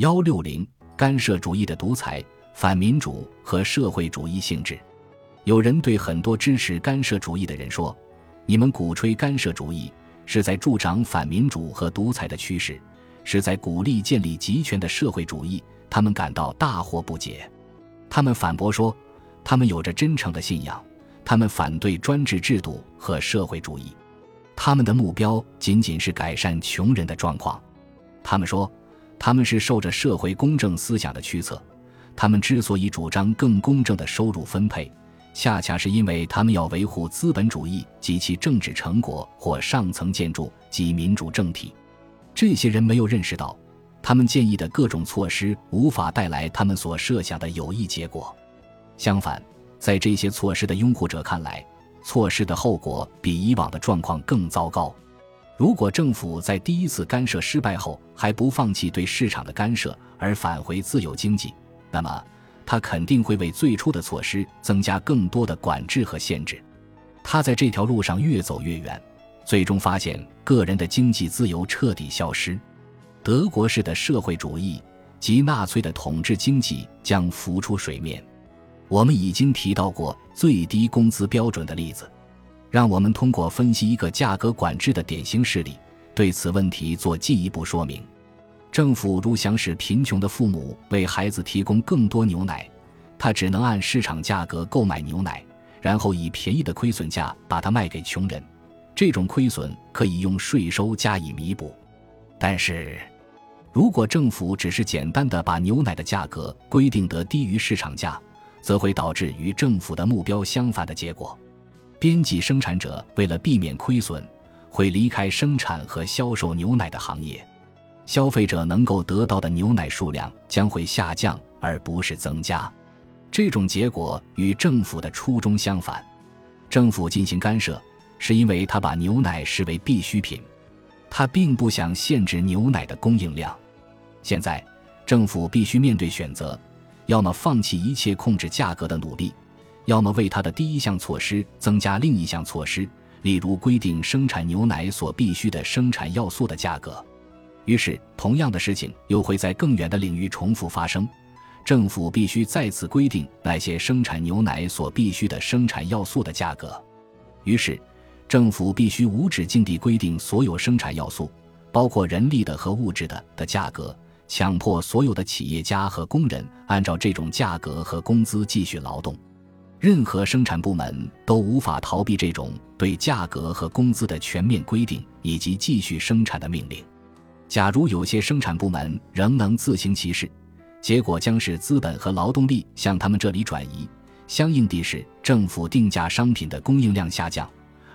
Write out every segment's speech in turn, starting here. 160干涉主义的独裁、反民主和社会主义性质。有人对很多支持干涉主义的人说，你们鼓吹干涉主义是在助长反民主和独裁的趋势，是在鼓励建立集权的社会主义。他们感到大惑不解。他们反驳说，他们有着真诚的信仰，他们反对专制制度和社会主义，他们的目标仅仅是改善穷人的状况。他们说，他们是受着社会公正思想的驱策，他们之所以主张更公正的收入分配，恰恰是因为他们要维护资本主义及其政治成果或上层建筑及民主政体。这些人没有认识到，他们建议的各种措施无法带来他们所设想的有益结果。相反，在这些措施的拥护者看来，措施的后果比以往的状况更糟糕。如果政府在第一次干涉失败后还不放弃对市场的干涉而返回自由经济，那么它肯定会为最初的措施增加更多的管制和限制。它在这条路上越走越远，最终发现个人的经济自由彻底消失。德国式的社会主义及纳粹的统治经济将浮出水面。我们已经提到过最低工资标准的例子，让我们通过分析一个价格管制的典型事例，对此问题做进一步说明。政府如想使贫穷的父母为孩子提供更多牛奶，他只能按市场价格购买牛奶，然后以便宜的亏损价把它卖给穷人。这种亏损可以用税收加以弥补。但是，如果政府只是简单地把牛奶的价格规定得低于市场价，则会导致与政府的目标相反的结果。边际生产者为了避免亏损，会离开生产和销售牛奶的行业。消费者能够得到的牛奶数量将会下降，而不是增加。这种结果与政府的初衷相反。政府进行干涉，是因为它把牛奶视为必需品。他并不想限制牛奶的供应量。现在，政府必须面对选择，要么放弃一切控制价格的努力，要么为他的第一项措施增加另一项措施，例如规定生产牛奶所必需的生产要素的价格。于是，同样的事情又会在更远的领域重复发生。政府必须再次规定那些生产牛奶所必需的生产要素的价格。于是，政府必须无止境地规定所有生产要素，包括人力的和物质的价格，强迫所有的企业家和工人按照这种价格和工资继续劳动。任何生产部门都无法逃避这种对价格和工资的全面规定以及继续生产的命令。假如有些生产部门仍能自行其事，结果将是资本和劳动力向他们这里转移，相应地是政府定价商品的供应量下降。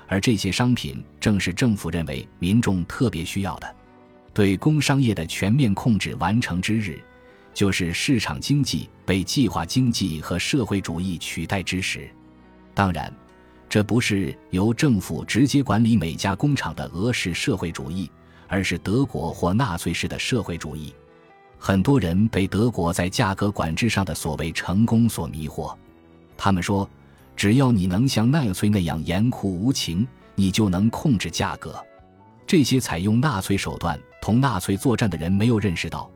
而这些商品正是政府认为民众特别需要的。对工商业的全面控制完成之日，就是市场经济被计划经济和社会主义取代之时。当然，这不是由政府直接管理每家工厂的俄式社会主义，而是德国或纳粹式的社会主义。很多人被德国在价格管制上的所谓成功所迷惑。他们说，只要你能像纳粹那样严酷无情，你就能控制价格。这些采用纳粹手段同纳粹作战的人没有认识到，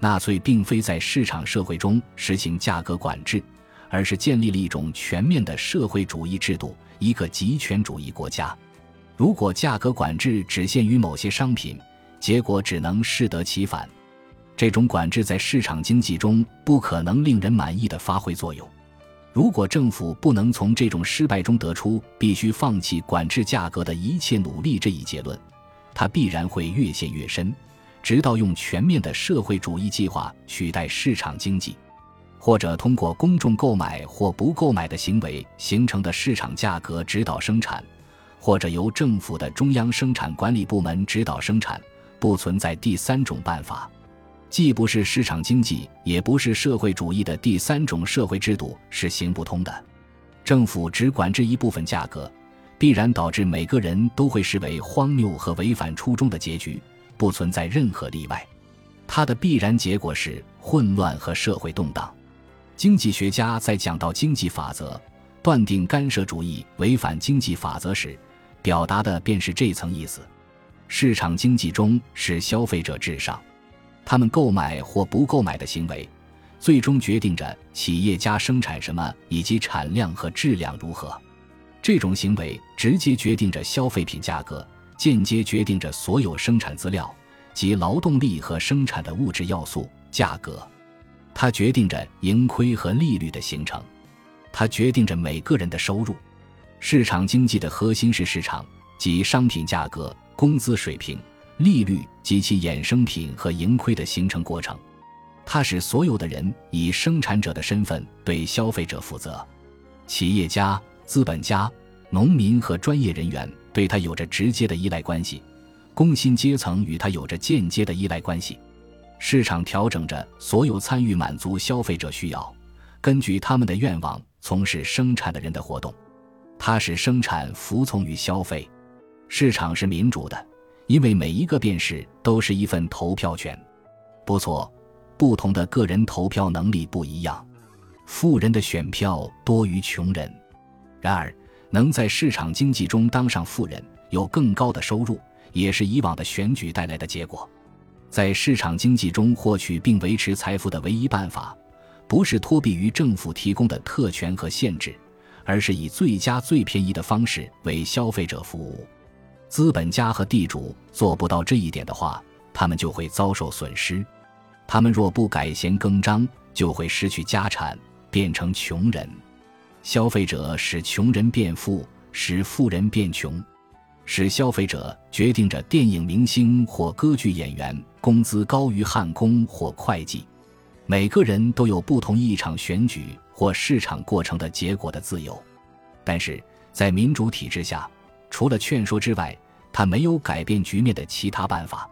纳粹并非在市场社会中实行价格管制，而是建立了一种全面的社会主义制度，一个极权主义国家。如果价格管制只限于某些商品，结果只能适得其反。这种管制在市场经济中不可能令人满意的发挥作用。如果政府不能从这种失败中得出必须放弃管制价格的一切努力这一结论，它必然会越陷越深，直到用全面的社会主义计划取代市场经济，或者通过公众购买或不购买的行为形成的市场价格指导生产，或者由政府的中央生产管理部门指导生产。不存在第三种办法，既不是市场经济，也不是社会主义的第三种社会制度是行不通的。政府只管制一部分价格，必然导致每个人都会视为荒谬和违反初衷的结局，不存在任何例外。它的必然结果是混乱和社会动荡。经济学家在讲到经济法则，断定干涉主义违反经济法则时，表达的便是这层意思。市场经济中是消费者至上。他们购买或不购买的行为，最终决定着企业家生产什么以及产量和质量如何。这种行为直接决定着消费品价格，间接决定着所有生产资料及劳动力和生产的物质要素价格。它决定着盈亏和利率的形成，它决定着每个人的收入。市场经济的核心是市场，即商品价格、工资水平、利率及其衍生品和盈亏的形成过程。它使所有的人以生产者的身份对消费者负责。企业家、资本家、农民和专业人员对它有着直接的依赖关系，工薪阶层与它有着间接的依赖关系。市场调整着所有参与满足消费者需要，根据他们的愿望从事生产的人的活动。它使生产服从于消费。市场是民主的，因为每一个便士都是一份投票权。不错，不同的个人投票能力不一样，富人的选票多于穷人。然而，能在市场经济中当上富人，有更高的收入，也是以往的选举带来的结果。在市场经济中获取并维持财富的唯一办法，不是脱避于政府提供的特权和限制，而是以最佳最便宜的方式为消费者服务。资本家和地主做不到这一点的话，他们就会遭受损失。他们若不改弦更张，就会失去家产，变成穷人。消费者使穷人变富，使富人变穷。使消费者决定着电影明星或歌剧演员工资高于焊工或会计。每个人都有不同于一场选举或市场过程的结果的自由。但是在民主体制下，除了劝说之外，他没有改变局面的其他办法。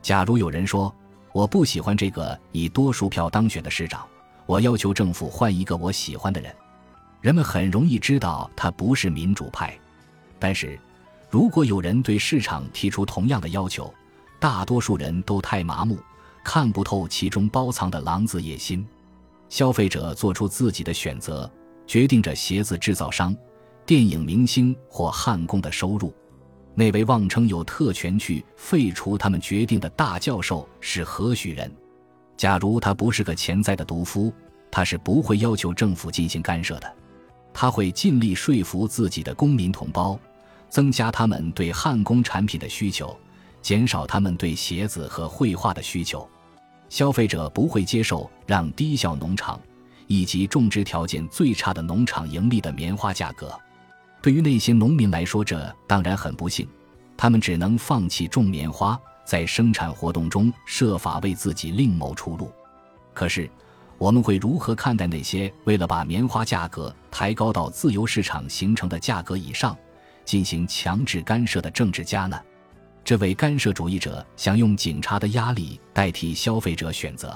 假如有人说，我不喜欢这个以多数票当选的市长，我要求政府换一个我喜欢的人。人们很容易知道他不是民主派。但是如果有人对市场提出同样的要求，大多数人都太麻木，看不透其中包藏的狼子野心。消费者做出自己的选择，决定着鞋子制造商、电影明星或焊工的收入。那位妄称有特权去废除他们决定的大教授是何许人？假如他不是个潜在的毒夫，他是不会要求政府进行干涉的。他会尽力说服自己的公民同胞，增加他们对焊工产品的需求，减少他们对鞋子和绘画的需求。消费者不会接受让低效农场以及种植条件最差的农场盈利的棉花价格。对于那些农民来说，这当然很不幸，他们只能放弃种棉花，在生产活动中设法为自己另谋出路。可是我们会如何看待那些为了把棉花价格抬高到自由市场形成的价格以上进行强制干涉的政治家呢？这位干涉主义者想用警察的压力代替消费者选择。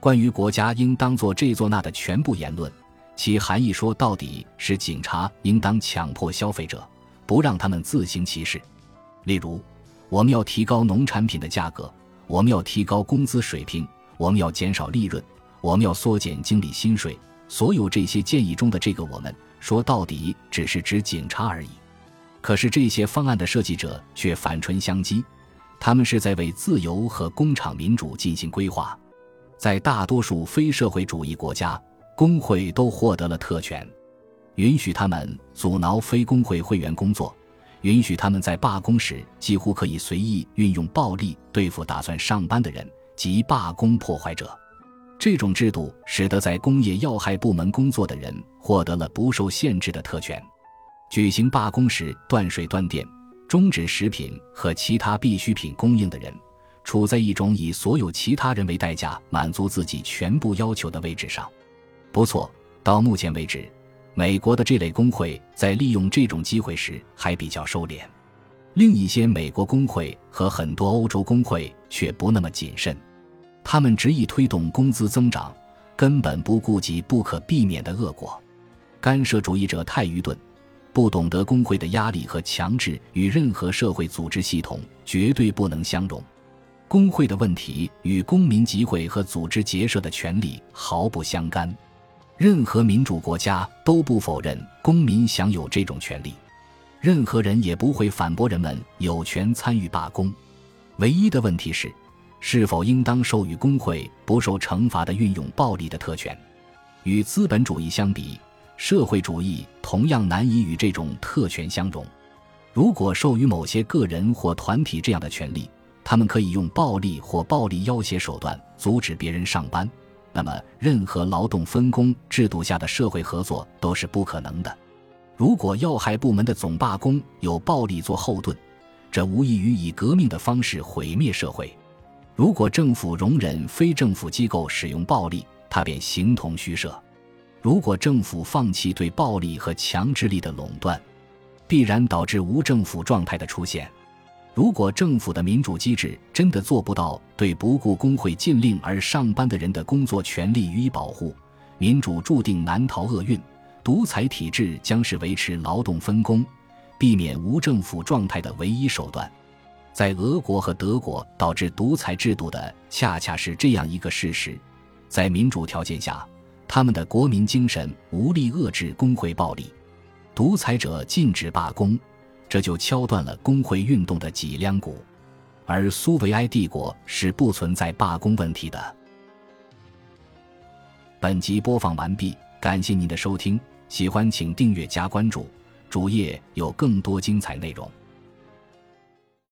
关于国家应当做这做那的全部言论，其含义说到底是警察应当强迫消费者，不让他们自行其事。例如，我们要提高农产品的价格，我们要提高工资水平，我们要减少利润，我们要缩减经理薪水。所有这些建议中的这个我们，说到底只是指警察而已。可是这些方案的设计者却反唇相讥，他们是在为自由和工厂民主进行规划。在大多数非社会主义国家，工会都获得了特权，允许他们阻挠非工会会员工作，允许他们在罢工时几乎可以随意运用暴力对付打算上班的人及罢工破坏者。这种制度使得在工业要害部门工作的人获得了不受限制的特权。举行罢工时断水断电、终止食品和其他必需品供应的人，处在一种以所有其他人为代价满足自己全部要求的位置上。不错，到目前为止，美国的这类工会在利用这种机会时还比较收敛。另一些美国工会和很多欧洲工会却不那么谨慎，他们执意推动工资增长，根本不顾及不可避免的恶果。干涉主义者太愚钝，不懂得工会的压力和强制与任何社会组织系统绝对不能相容。工会的问题与公民集会和组织结社的权利毫不相干。任何民主国家都不否认公民享有这种权利，任何人也不会反驳人们有权参与罢工。唯一的问题是，是否应当授予工会不受惩罚的运用暴力的特权。与资本主义相比，社会主义同样难以与这种特权相容。如果授予某些个人或团体这样的权利，他们可以用暴力或暴力要挟手段阻止别人上班，那么任何劳动分工制度下的社会合作都是不可能的。如果要害部门的总罢工有暴力做后盾，这无异于以革命的方式毁灭社会。如果政府容忍非政府机构使用暴力，它便形同虚设。如果政府放弃对暴力和强制力的垄断，必然导致无政府状态的出现。如果政府的民主机制真的做不到对不顾工会禁令而上班的人的工作权利予以保护，民主注定难逃厄运。独裁体制将是维持劳动分工、避免无政府状态的唯一手段。在俄国和德国导致独裁制度的恰恰是这样一个事实：在民主条件下，他们的国民精神无力遏制工会暴力。独裁者禁止罢工，这就敲断了工会运动的脊梁骨。而苏维埃帝国是不存在罢工问题的。本集播放完毕，感谢您的收听。喜欢请订阅加关注，主页有更多精彩内容。